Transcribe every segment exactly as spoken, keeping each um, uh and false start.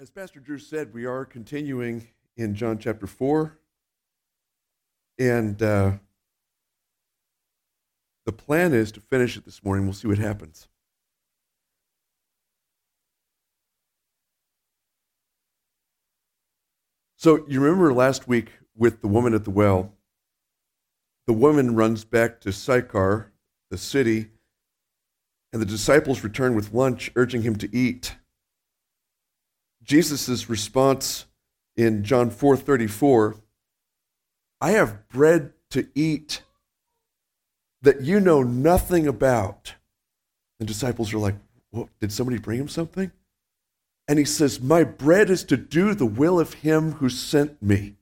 As Pastor Drew said, we are continuing in John chapter four, and uh, the plan is to finish it this morning. We'll see what happens. So you remember last week with the woman at the well, the woman runs back to Sychar, the city, and the disciples return with lunch, urging him to eat. Jesus' response in John four thirty-four, I have bread to eat that you know nothing about. The disciples are like, well, did somebody bring him something? And he says, my bread is to do the will of him who sent me.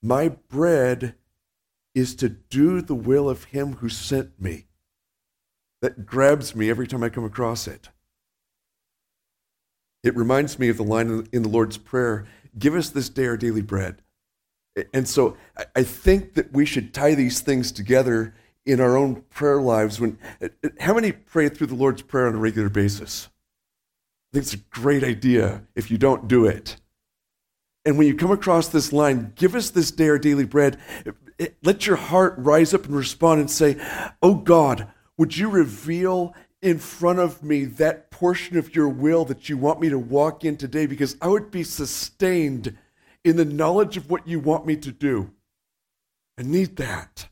My bread is to do the will of him who sent me. That grabs me every time I come across it. It reminds me of the line in the Lord's Prayer, give us this day our daily bread. And so I think that we should tie these things together in our own prayer lives. When, how many pray through the Lord's Prayer on a regular basis? I think it's a great idea if you don't do it. And when you come across this line, give us this day our daily bread, let your heart rise up and respond and say, oh God, would you reveal in front of me that portion of your will that you want me to walk in today, because I would be sustained in the knowledge of what you want me to do. I need that.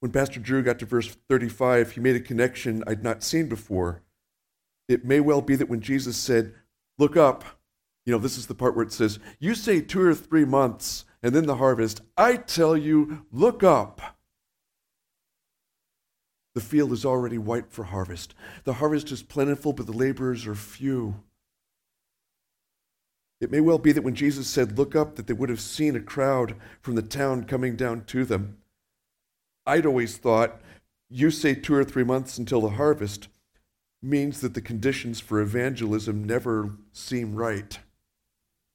When Pastor Drew got to verse thirty-five, he made a connection I'd not seen before. It may well be that when Jesus said, look up, you know, this is the part where it says, you say two or three months and then the harvest. I tell you, look up. The field is already white for harvest. The harvest is plentiful, but the laborers are few. It may well be that when Jesus said, look up, that they would have seen a crowd from the town coming down to them. I'd always thought, you say two or three months until the harvest means that the conditions for evangelism never seem right.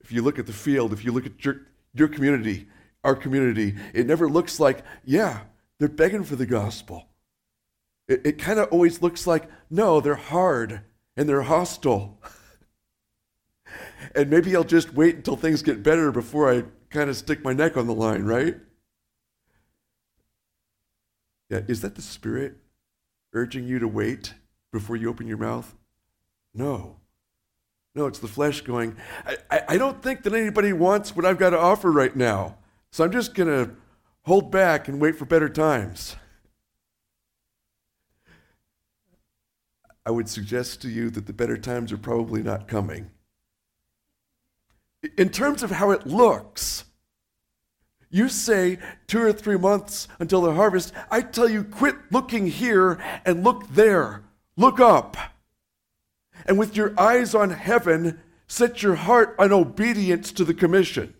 If you look at the field, if you look at your, your community, our community, it never looks like, yeah, they're begging for the gospel. It, it kind of always looks like, no, they're hard and they're hostile. And maybe I'll just wait until things get better before I kind of stick my neck on the line, right? Yeah, is that the Spirit urging you to wait before you open your mouth? No. No, it's the flesh going, I, I, I don't think that anybody wants what I've got to offer right now. So I'm just going to hold back and wait for better times. I would suggest to you that the better times are probably not coming. In terms of how it looks, you say two or three months until the harvest. I tell you, quit looking here and look there. Look up. And with your eyes on heaven, set your heart on obedience to the commission.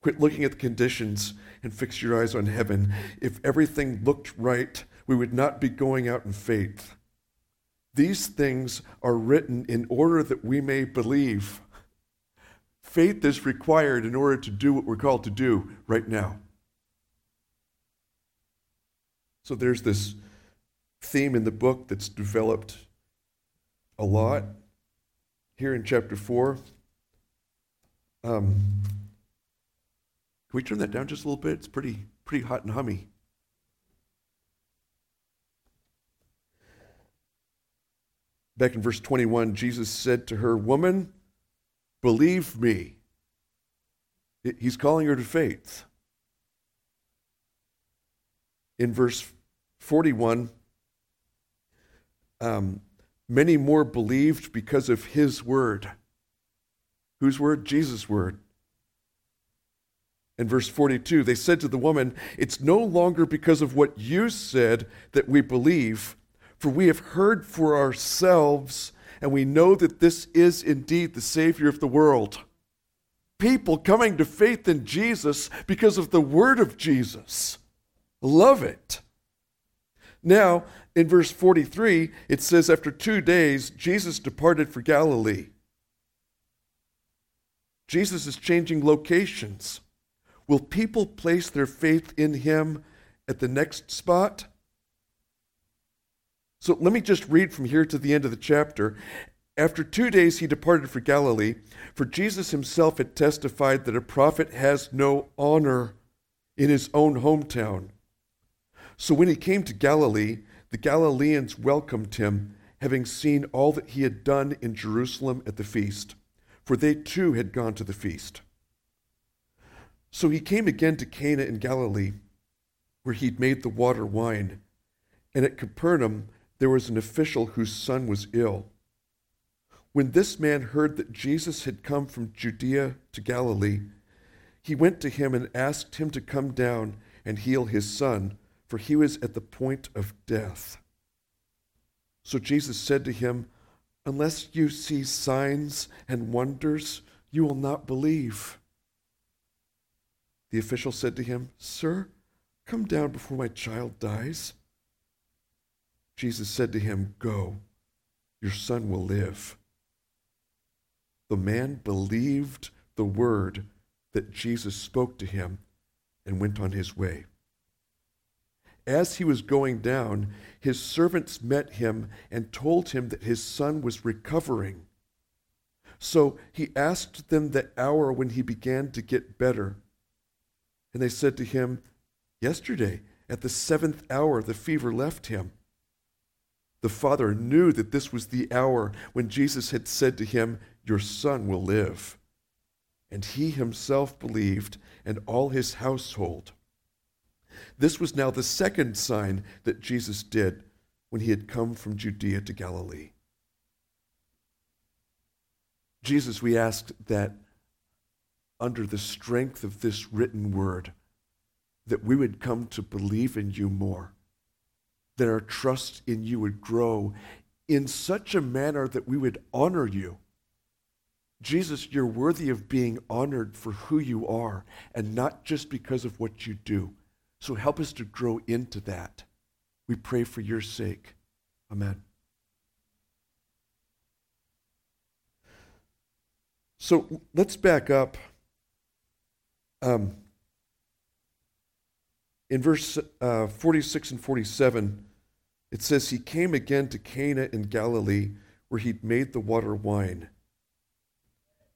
Quit looking at the conditions and fix your eyes on heaven. If everything looked right, we would not be going out in faith. These things are written in order that we may believe. Faith is required in order to do what we're called to do right now. So there's this theme in the book that's developed a lot here in chapter four. Um, can we turn that down just a little bit? It's pretty, pretty hot and hummy. Back in verse twenty-one, Jesus said to her, woman, believe me. He's calling her to faith. In verse forty-one, um, many more believed because of his word. Whose word? Jesus' word. In verse forty-two, they said to the woman, it's no longer because of what you said that we believe, for we have heard for ourselves, and we know that this is indeed the Savior of the world. People coming to faith in Jesus because of the word of Jesus. Love it. Now, in verse forty-three, it says, after two days, Jesus departed for Galilee. Jesus is changing locations. Will people place their faith in him at the next spot. So let me just read from here to the end of the chapter. After two days he departed for Galilee, for Jesus himself had testified that a prophet has no honor in his own hometown. So when he came to Galilee, the Galileans welcomed him, having seen all that he had done in Jerusalem at the feast, for they too had gone to the feast. So he came again to Cana in Galilee, where he'd made the water wine, and at Capernaum there was an official whose son was ill. When this man heard that Jesus had come from Judea to Galilee, he went to him and asked him to come down and heal his son, for he was at the point of death. So Jesus said to him, "Unless you see signs and wonders, you will not believe." The official said to him, "Sir, come down before my child dies." Jesus said to him, "Go, your son will live." The man believed the word that Jesus spoke to him and went on his way. As he was going down, his servants met him and told him that his son was recovering. So he asked them the hour when he began to get better. And they said to him, "Yesterday, at the seventh hour, the fever left him." The father knew that this was the hour when Jesus had said to him, "Your son will live." And he himself believed, and all his household. This was now the second sign that Jesus did when he had come from Judea to Galilee. Jesus, we ask that under the strength of this written word, that we would come to believe in you more, that our trust in you would grow in such a manner that we would honor you. Jesus, you're worthy of being honored for who you are and not just because of what you do. So help us to grow into that. We pray for your sake. Amen. So let's back up. Um, in verse uh, forty-six and forty-seven, it says, "He came again to Cana in Galilee, where he'd made the water wine.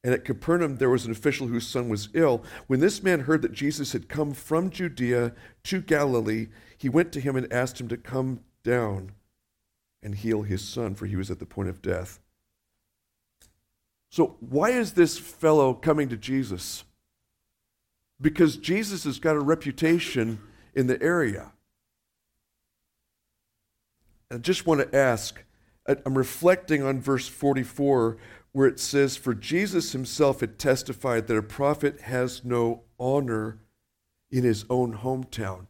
And at Capernaum there was an official whose son was ill. When this man heard that Jesus had come from Judea to Galilee, he went to him and asked him to come down and heal his son, for he was at the point of death." So why is this fellow coming to Jesus? Because Jesus has got a reputation in the area. I just want to ask, I'm reflecting on verse forty-four, where it says, "For Jesus himself had testified that a prophet has no honor in his own hometown."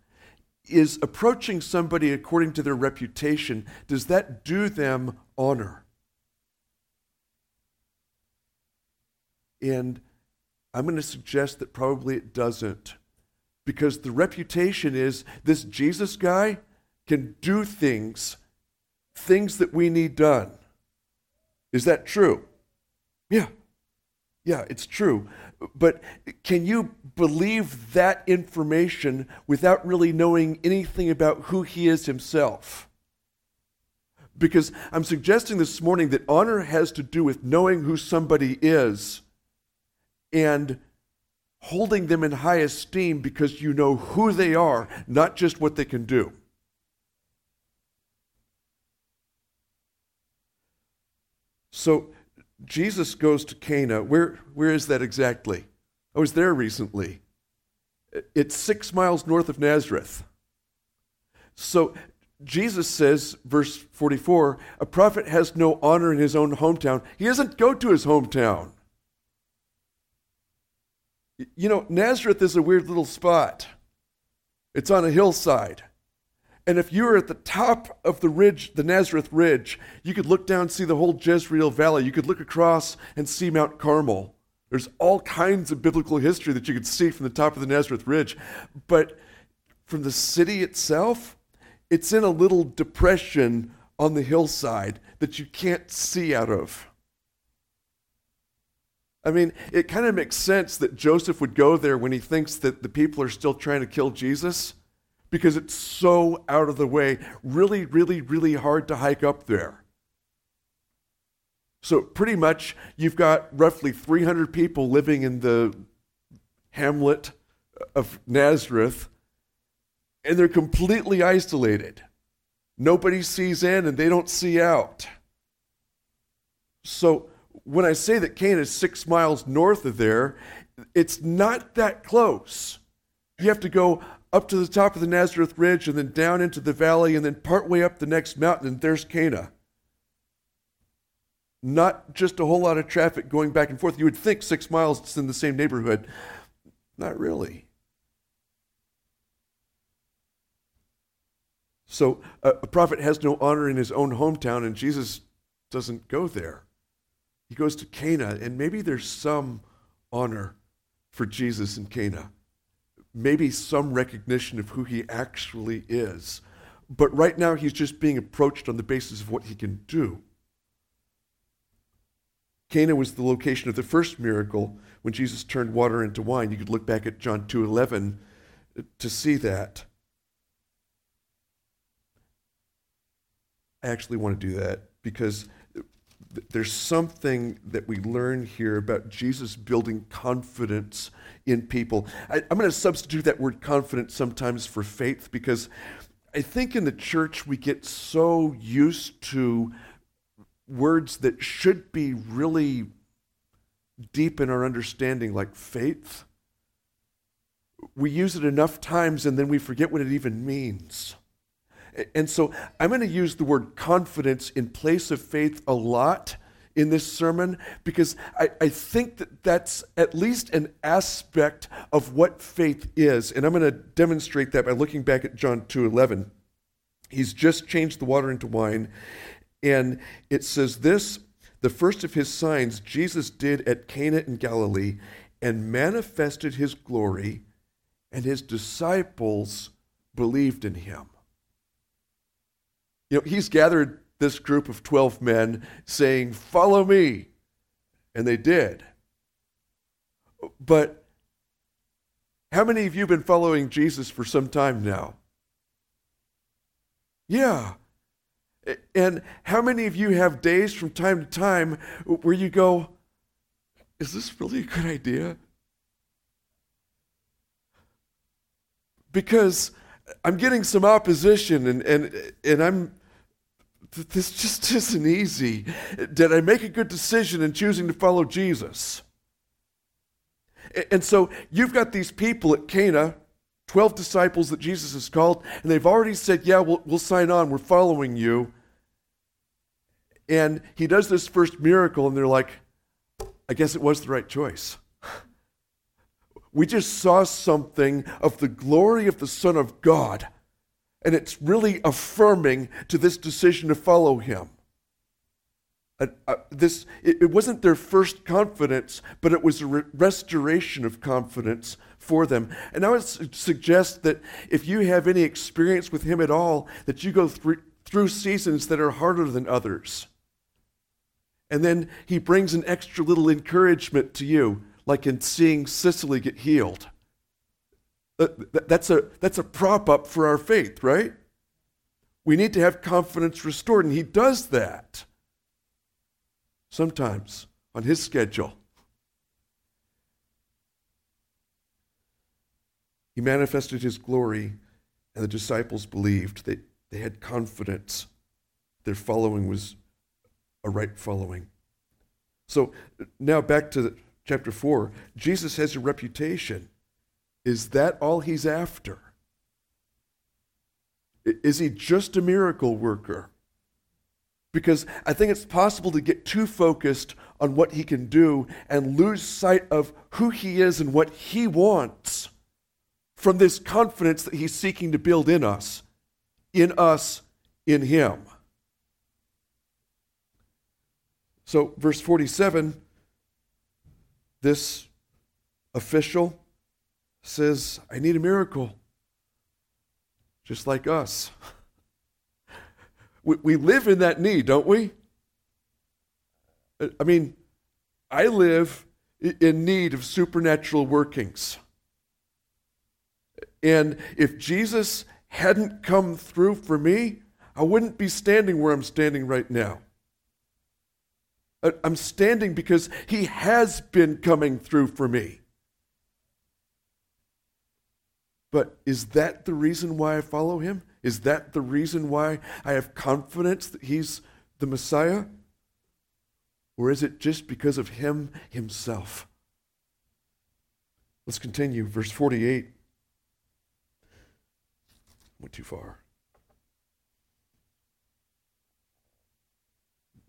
Is approaching somebody according to their reputation, does that do them honor? And I'm going to suggest that probably it doesn't, because the reputation is this Jesus guy can do things, things that we need done. Is that true? Yeah, yeah, it's true. But can you believe that information without really knowing anything about who he is himself? Because I'm suggesting this morning that honor has to do with knowing who somebody is and holding them in high esteem because you know who they are, not just what they can do. So Jesus goes to Cana. Where, where is that exactly? I was there recently. It's six miles north of Nazareth. So Jesus says, verse forty-four, "A prophet has no honor in his own hometown." He doesn't go to his hometown. You know, Nazareth is a weird little spot. It's on a hillside. And if you were at the top of the ridge, the Nazareth Ridge, you could look down and see the whole Jezreel Valley. You could look across and see Mount Carmel. There's all kinds of biblical history that you could see from the top of the Nazareth Ridge. But from the city itself, it's in a little depression on the hillside that you can't see out of. I mean, it kind of makes sense that Joseph would go there when he thinks that the people are still trying to kill Jesus, because it's so out of the way. Really, really, really hard to hike up there. So pretty much you've got roughly three hundred people living in the hamlet of Nazareth, and they're completely isolated. Nobody sees in and they don't see out. So when I say that Cana is six miles north of there, it's not that close. You have to go up to the top of the Nazareth Ridge and then down into the valley and then partway up the next mountain, and there's Cana. Not just a whole lot of traffic going back and forth. You would think six miles is in the same neighborhood. Not really. So a, a prophet has no honor in his own hometown, and Jesus doesn't go there. He goes to Cana, and maybe there's some honor for Jesus in Cana. Maybe some recognition of who he actually is. But right now, he's just being approached on the basis of what he can do. Cana was the location of the first miracle when Jesus turned water into wine. You could look back at John two eleven to see that. I actually want to do that because there's something that we learn here about Jesus building confidence in people. I, I'm going to substitute that word confidence sometimes for faith, because I think in the church we get so used to words that should be really deep in our understanding, like faith. We use it enough times and then we forget what it even means. And so I'm going to use the word confidence in place of faith a lot in this sermon, because I, I think that that's at least an aspect of what faith is. And I'm going to demonstrate that by looking back at John two eleven. He's just changed the water into wine. And it says this: the first of his signs Jesus did at Cana in Galilee, and manifested his glory, and his disciples believed in him. You know, he's gathered this group of twelve men saying, "Follow me." And they did. But how many of you have been following Jesus for some time now? Yeah. And how many of you have days from time to time where you go, "Is this really a good idea?" Because I'm getting some opposition, and and and I'm, this just isn't easy. Did I make a good decision in choosing to follow Jesus? And so you've got these people at Cana, twelve disciples that Jesus has called, and they've already said, "Yeah, we'll, we'll sign on, we're following you." And he does this first miracle, and they're like, "I guess it was the right choice. We just saw something of the glory of the Son of God, and it's really affirming to this decision to follow him." Uh, uh, this it, it wasn't their first confidence, but it was a re- restoration of confidence for them. And I would su- suggest that if you have any experience with him at all, that you go through, through seasons that are harder than others. And then he brings an extra little encouragement to you, like in seeing Sicily get healed. That's a, that's a prop up for our faith, right? We need to have confidence restored, and he does that. Sometimes, on his schedule. He manifested his glory, and the disciples believed. They, they had confidence. Their following was a right following. So, now back to the Chapter four, Jesus has a reputation. Is that all he's after? Is he just a miracle worker? Because I think it's possible to get too focused on what he can do and lose sight of who he is and what he wants from this confidence that he's seeking to build in us, in us, in him. So, verse forty-seven, this official says, "I need a miracle, just like us." We, we live in that need, don't we? I mean, I live in need of supernatural workings. And if Jesus hadn't come through for me, I wouldn't be standing where I'm standing right now. I'm standing because he has been coming through for me. But is that the reason why I follow him? Is that the reason why I have confidence that he's the Messiah? Or is it just because of him himself? Let's continue. Verse forty-eight. Went too far.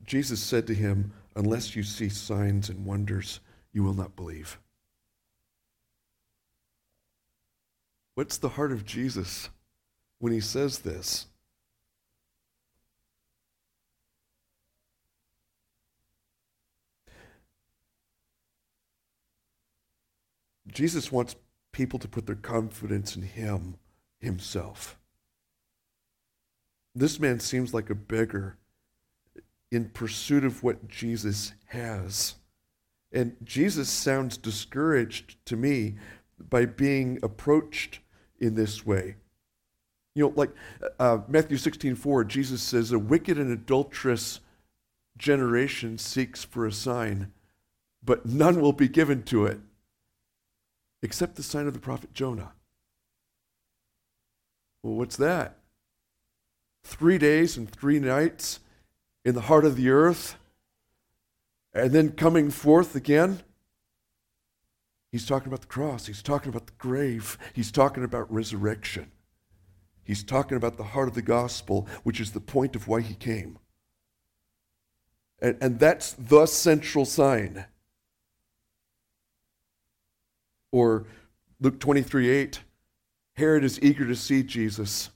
Jesus said to him, "Unless you see signs and wonders, you will not believe." What's the heart of Jesus when he says this? Jesus wants people to put their confidence in him, himself. This man seems like a beggar in pursuit of what Jesus has. And Jesus sounds discouraged to me by being approached in this way. You know, like uh, Matthew sixteen four, Jesus says, "A wicked and adulterous generation seeks for a sign, but none will be given to it, except the sign of the prophet Jonah." Well, what's that? Three days and three nights in the heart of the earth, and then coming forth again. He's talking about the cross. He's talking about the grave. He's talking about resurrection. He's talking about the heart of the gospel, which is the point of why he came. And, and that's the central sign. Or Luke twenty-three eight, Herod is eager to see Jesus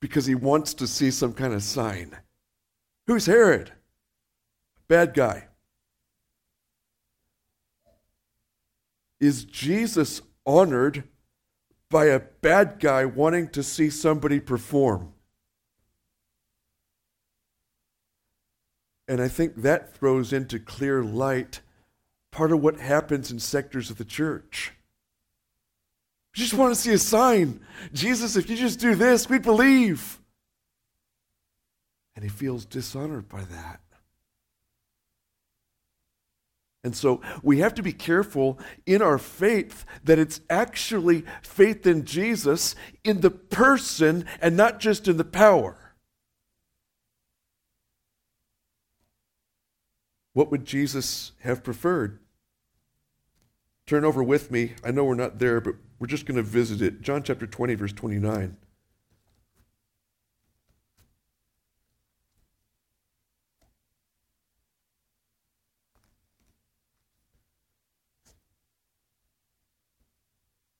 because he wants to see some kind of sign. Who's Herod? Bad guy. Is Jesus honored by a bad guy wanting to see somebody perform? And I think that throws into clear light part of what happens in sectors of the church. We just want to see a sign. Jesus, if you just do this, we believe. And he feels dishonored by that. And so we have to be careful in our faith that it's actually faith in Jesus, in the person, and not just in the power. What would Jesus have preferred? Turn over with me. I know we're not there, but we're just going to visit it. John chapter twenty, verse twenty-nine.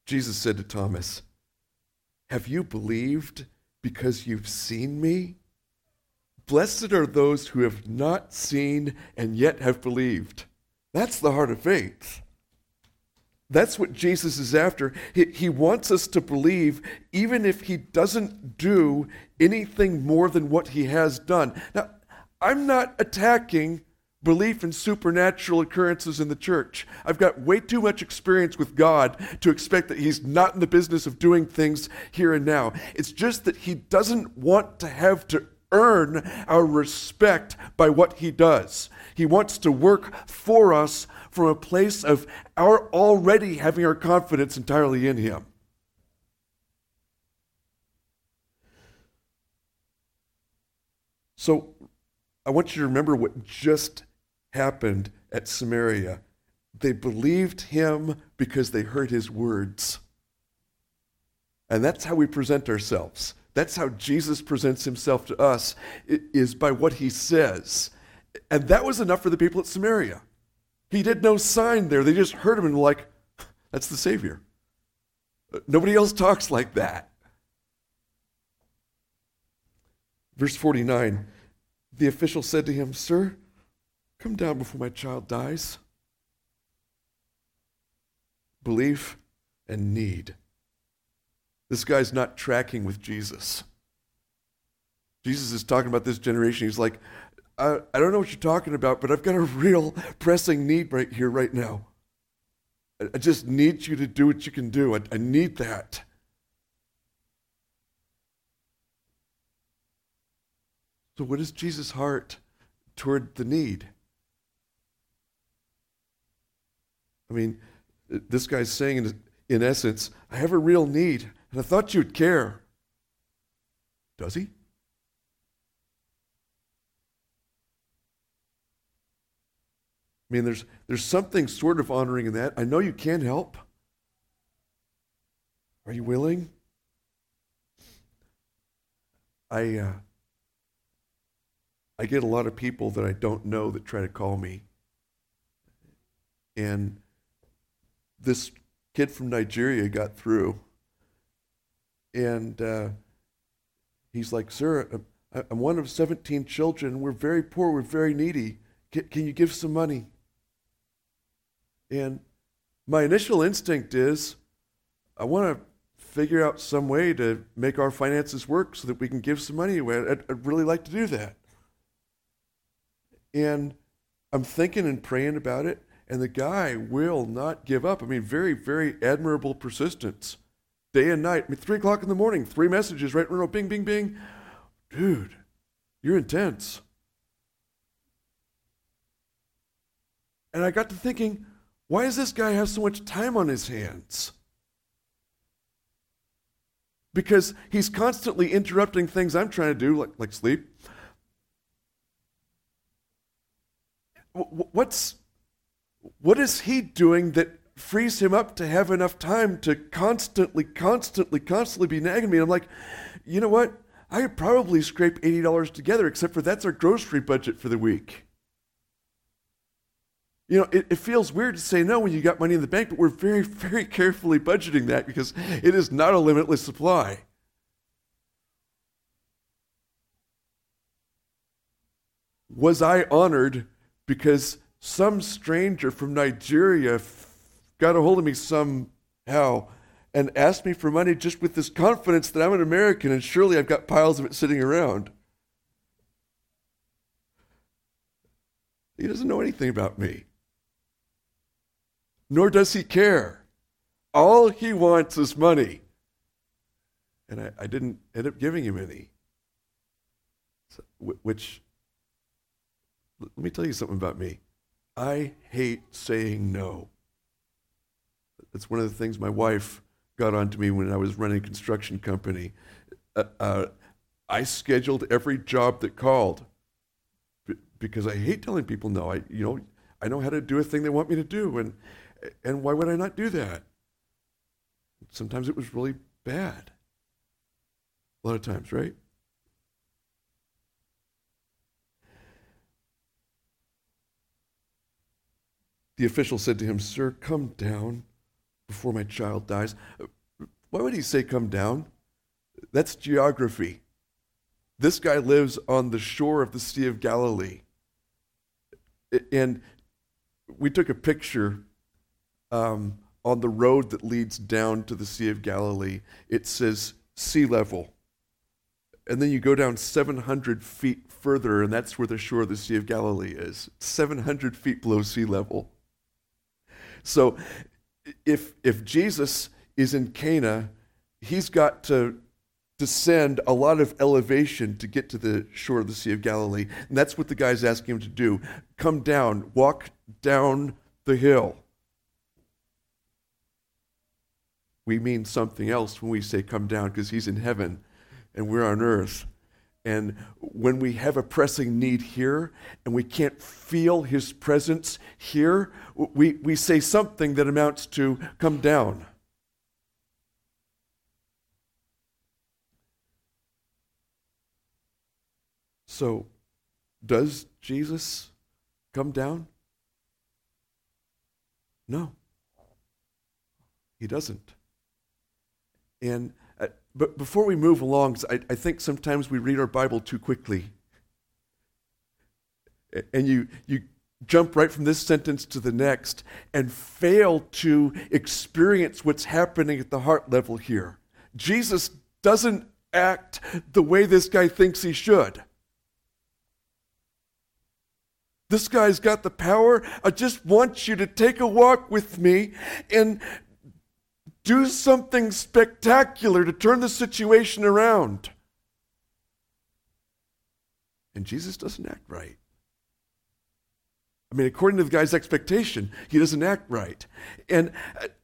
Jesus said to Thomas, "Have you believed because you've seen me? Blessed are those who have not seen and yet have believed." That's the heart of faith. That's what Jesus is after. He, he wants us to believe even if he doesn't do anything more than what he has done. Now, I'm not attacking belief in supernatural occurrences in the church. I've got way too much experience with God to expect that he's not in the business of doing things here and now. It's just that he doesn't want to have to earn our respect by what he does. He wants to work for us from a place of our already having our confidence entirely in him. So I want you to remember what just happened at Samaria. They believed him because they heard his words. And that's how we present ourselves. That's how Jesus presents himself to us, is by what he says. And that was enough for the people at Samaria. He did no sign there. They just heard him and were like, that's the Savior. Nobody else talks like that. Verse forty-nine, the official said to him, "Sir, come down before my child dies." Belief and need. This guy's not tracking with Jesus. Jesus is talking about this generation. He's like, I, I don't know what you're talking about, but I've got a real pressing need right here, right now. I, I just need you to do what you can do. I, I need that. So what is Jesus' heart toward the need? I mean, this guy's saying in, in essence, I have a real need, and I thought you'd care. Does he? I mean, there's there's something sort of honoring in that. I know you can help. Are you willing? I uh, I get a lot of people that I don't know that try to call me. And this kid from Nigeria got through. And uh, he's like, sir, I'm one of seventeen children. We're very poor. We're very needy. Can, can you give some money? And my initial instinct is, I want to figure out some way to make our finances work so that we can give some money away. I'd, I'd really like to do that. And I'm thinking and praying about it, and the guy will not give up. I mean, very, very admirable persistence, day and night. I mean, three o'clock in the morning, three messages, right? Row, bing, bing, bing. Dude, you're intense. And I got to thinking, why does this guy have so much time on his hands? Because he's constantly interrupting things I'm trying to do, like, like sleep. What's, what is he doing that frees him up to have enough time to constantly, constantly, constantly be nagging me? And I'm like, you know what? I could probably scrape eighty dollars together, except for that's our grocery budget for the week. You know, it, it feels weird to say no when you got money in the bank, but we're very, very carefully budgeting that because it is not a limitless supply. Was I honored because some stranger from Nigeria got a hold of me somehow and asked me for money just with this confidence that I'm an American and surely I've got piles of it sitting around? He doesn't know anything about me. Nor does he care. All he wants is money. And I, I didn't end up giving him any. So, which, let me tell you something about me. I hate saying no. That's one of the things my wife got onto me when I was running a construction company. Uh, uh, I scheduled every job that called because I hate telling people no. I, you know, I know how to do a thing they want me to do, and and why would I not do that? Sometimes it was really bad. A lot of times, right? The official said to him, "Sir, come down before my child dies." Why would he say come down? That's geography. This guy lives on the shore of the Sea of Galilee. And we took a picture um, on the road that leads down to the Sea of Galilee. It says sea level. And then you go down seven hundred feet further, and that's where the shore of the Sea of Galilee is. seven hundred feet below sea level. So if if Jesus is in Cana, he's got to descend a lot of elevation to get to the shore of the Sea of Galilee. And that's what the guy's asking him to do. Come down, walk down the hill. We mean something else when we say come down because he's in heaven and we're on earth. And when we have a pressing need here and we can't feel his presence here, we, we say something that amounts to come down. So, does Jesus come down? No, he doesn't. And uh, but before we move along, I, I think sometimes we read our Bible too quickly, and you you jump right from this sentence to the next and fail to experience what's happening at the heart level here. Jesus doesn't act the way this guy thinks he should. This guy's got the power. I just want you to take a walk with me and do something spectacular to turn the situation around. And Jesus doesn't act right. I mean, according to the guy's expectation, he doesn't act right. And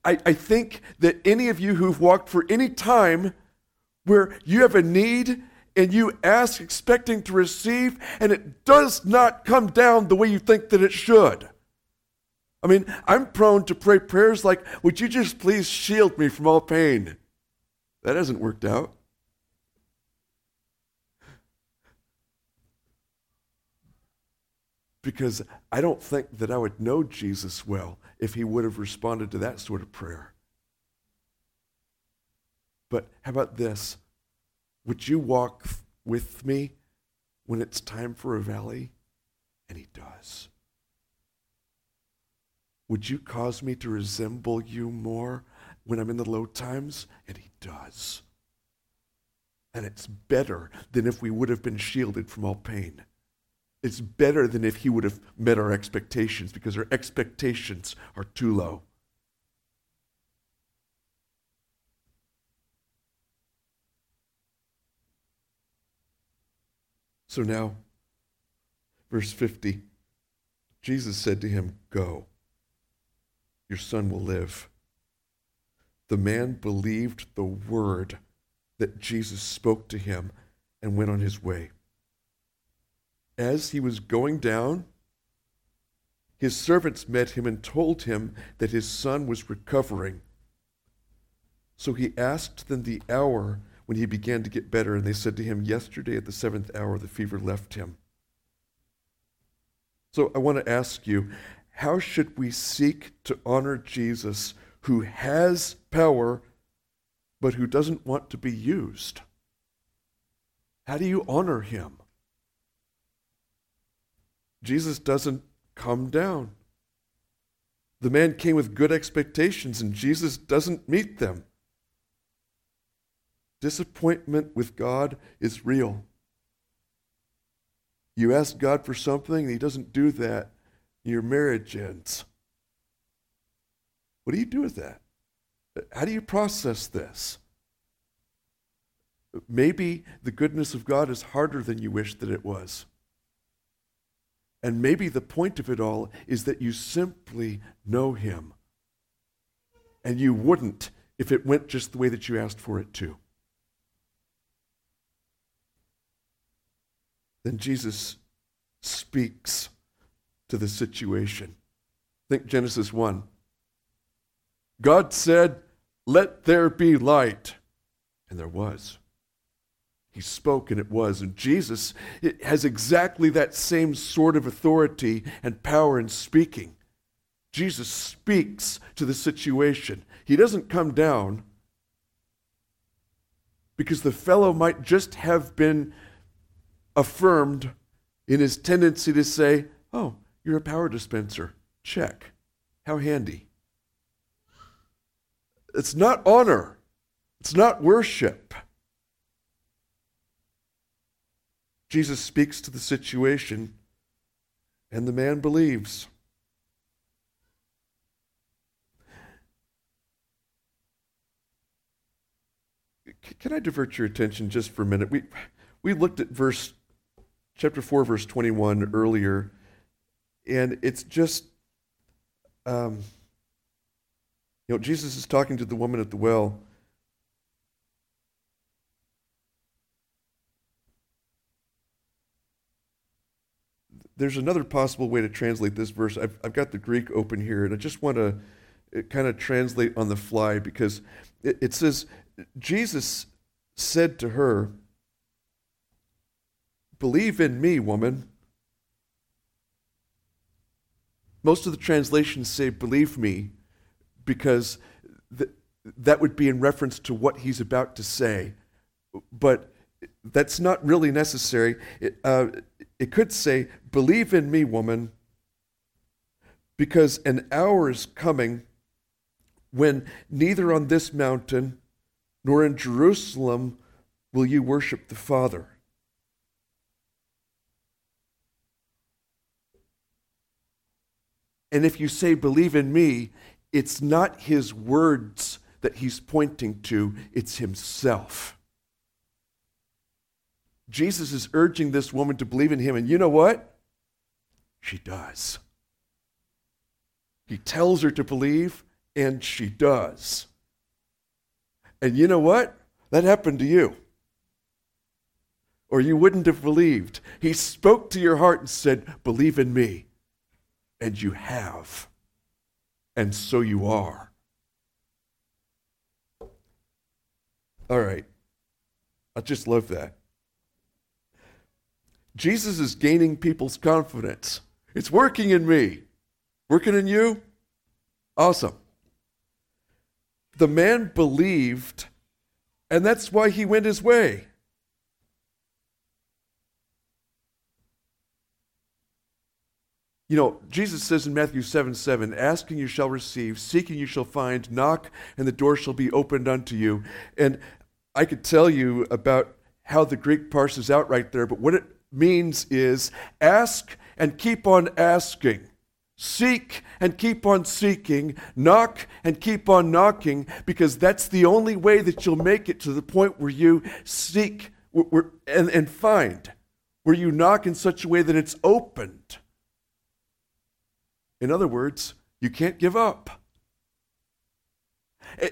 I, I think that any of you who've walked for any time where you have a need and you ask expecting to receive, and it does not come down the way you think that it should. I mean, I'm prone to pray prayers like, would you just please shield me from all pain? That hasn't worked out. Because I don't think that I would know Jesus well if he would have responded to that sort of prayer. But how about this? Would you walk with me when it's time for a valley? And he does. Would you cause me to resemble you more when I'm in the low times? And he does. And it's better than if we would have been shielded from all pain. It's better than if he would have met our expectations, because our expectations are too low. So now, verse fifty, Jesus said to him, "Go, your son will live." The man believed the word that Jesus spoke to him and went on his way. As he was going down, his servants met him and told him that his son was recovering. So he asked them the hour when he began to get better, and they said to him, "Yesterday at the seventh hour, the fever left him." So I want to ask you, how should we seek to honor Jesus, who has power, but who doesn't want to be used? How do you honor him? Jesus doesn't come down. The man came with good expectations, and Jesus doesn't meet them. Disappointment with God is real. You ask God for something, and he doesn't do that. Your marriage ends. What do you do with that? How do you process this? Maybe the goodness of God is harder than you wish that it was. And maybe the point of it all is that you simply know him. And you wouldn't if it went just the way that you asked for it to. Then Jesus speaks to the situation. Think Genesis one. God said, "Let there be light." And there was. He spoke and it was. And Jesus has exactly that same sort of authority and power in speaking. Jesus speaks to the situation. He doesn't come down, because the fellow might just have been affirmed in his tendency to say, "Oh, you're a power dispenser. Check. How handy." It's not honor. It's not worship. Jesus speaks to the situation, and the man believes. Can I divert your attention just for a minute? We we looked at verse chapter four, verse twenty-one earlier, and it's just um, you know, Jesus is talking to the woman at the well. There's another possible way to translate this verse. I've, I've got the Greek open here, and I just want to kind of translate on the fly, because it, it says, Jesus said to her, "Believe in me, woman." Most of the translations say, "Believe me," because th- that would be in reference to what he's about to say. But that's not really necessary. It, uh, it could say, "Believe in me, woman, because an hour is coming when neither on this mountain nor in Jerusalem will you worship the Father." And if you say, "Believe in me," it's not his words that he's pointing to, it's himself. Jesus is urging this woman to believe in him, and you know what? She does. He tells her to believe, and she does. And you know what? That happened to you. Or you wouldn't have believed. He spoke to your heart and said, believe in me. And you have. And so you are. All right. I just love that. Jesus is gaining people's confidence. It's working in me. Working in you? Awesome. The man believed, and that's why he went his way. You know, Jesus says in Matthew seven seven, asking you shall receive, seeking you shall find, knock, and the door shall be opened unto you. And I could tell you about how the Greek parses out right there, but what it means is ask and keep on asking, seek and keep on seeking, knock and keep on knocking, because that's the only way that you'll make it to the point where you seek and, and find, where you knock in such a way that it's opened. In other words, you can't give up.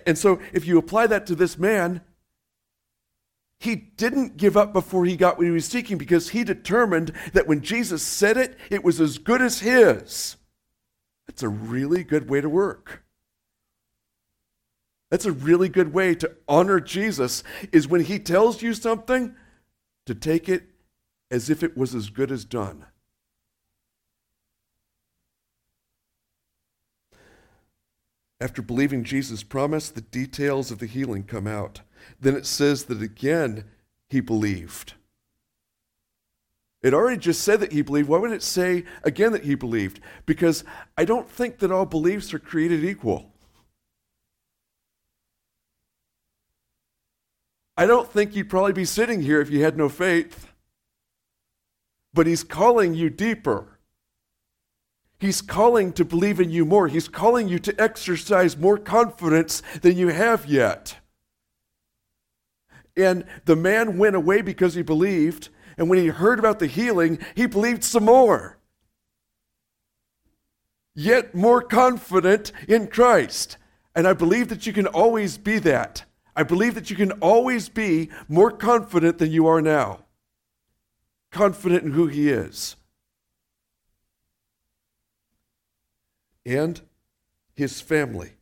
And so if you apply that to this man, he didn't give up before he got what he was seeking, because he determined that when Jesus said it, it was as good as his. That's a really good way to work. That's a really good way to honor Jesus, is when he tells you something, to take it as if it was as good as done. After believing Jesus' promise, the details of the healing come out. Then it says that again, he believed. It already just said that he believed. Why would it say again that he believed? Because I don't think that all beliefs are created equal. I don't think you'd probably be sitting here if you had no faith. But he's calling you deeper. He's calling to believe in you more. He's calling you to exercise more confidence than you have yet. And the man went away because he believed, and when he heard about the healing, he believed some more. Yet more confident in Christ. And I believe that you can always be that. I believe that you can always be more confident than you are now. Confident in who he is. And his family.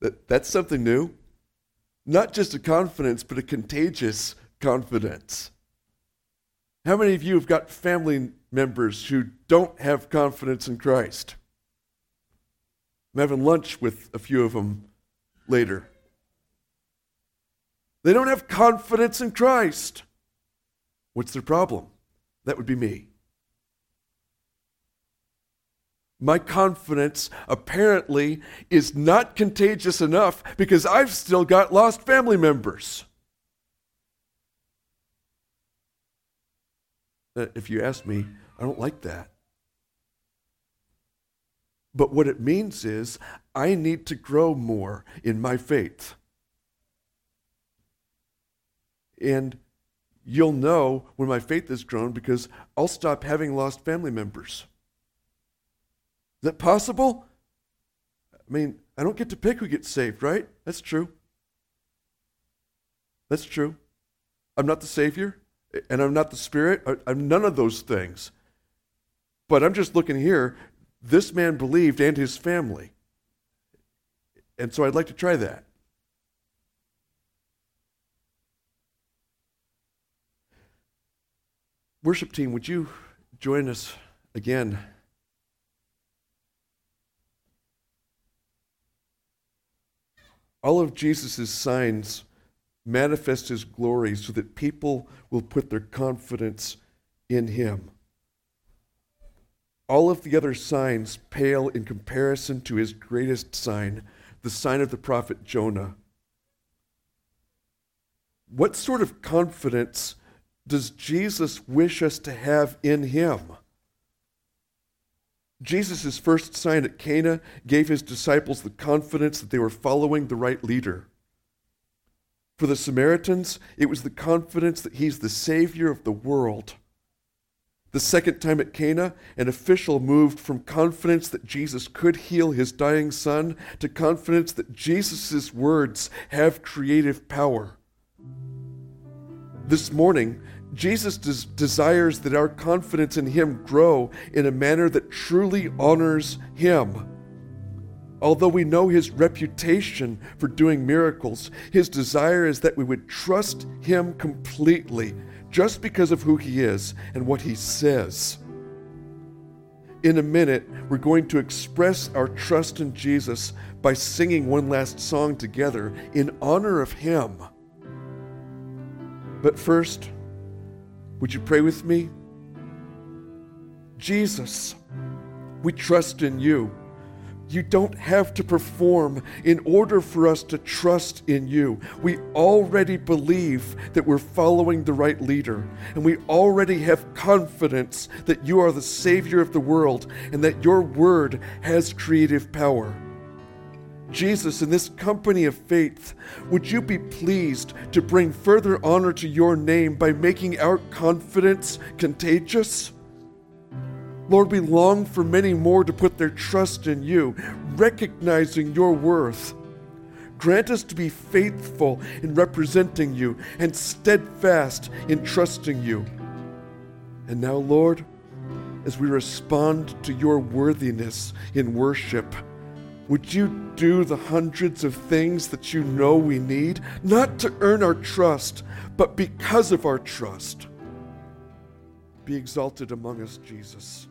That, that's something new. Not just a confidence, but a contagious confidence. How many of you have got family members who don't have confidence in Christ? I'm having lunch with a few of them later. They don't have confidence in Christ. What's their problem? That would be me. My confidence apparently is not contagious enough, because I've still got lost family members. If you ask me, I don't like that. But what it means is I need to grow more in my faith. And you'll know when my faith has grown, because I'll stop having lost family members. Is that possible? I mean, I don't get to pick who gets saved, right? That's true. That's true. I'm not the Savior, and I'm not the Spirit. I'm none of those things. But I'm just looking here. This man believed, and his family. And so I'd like to try that. Worship team, would you join us again? All of Jesus' signs manifest his glory so that people will put their confidence in him. All of the other signs pale in comparison to his greatest sign, the sign of the prophet Jonah. What sort of confidence does Jesus wish us to have in him? Jesus' first sign at Cana gave his disciples the confidence that they were following the right leader. For the Samaritans, it was the confidence that he's the Savior of the world. The second time at Cana, an official moved from confidence that Jesus could heal his dying son to confidence that Jesus' words have creative power. This morning, Jesus des- desires that our confidence in him grow in a manner that truly honors him. Although we know his reputation for doing miracles, his desire is that we would trust him completely, just because of who he is and what he says. In a minute, we're going to express our trust in Jesus by singing one last song together in honor of him. But first, would you pray with me? Jesus, we trust in you. You don't have to perform in order for us to trust in you. We already believe that we're following the right leader, and we already have confidence that you are the Savior of the world and that your word has creative power. Jesus, in this company of faith, would you be pleased to bring further honor to your name by making our confidence contagious? Lord, we long for many more to put their trust in you, recognizing your worth. Grant us to be faithful in representing you and steadfast in trusting you. And now, Lord, as we respond to your worthiness in worship, would you do the hundreds of things that you know we need, not to earn our trust, but because of our trust? Be exalted among us, Jesus.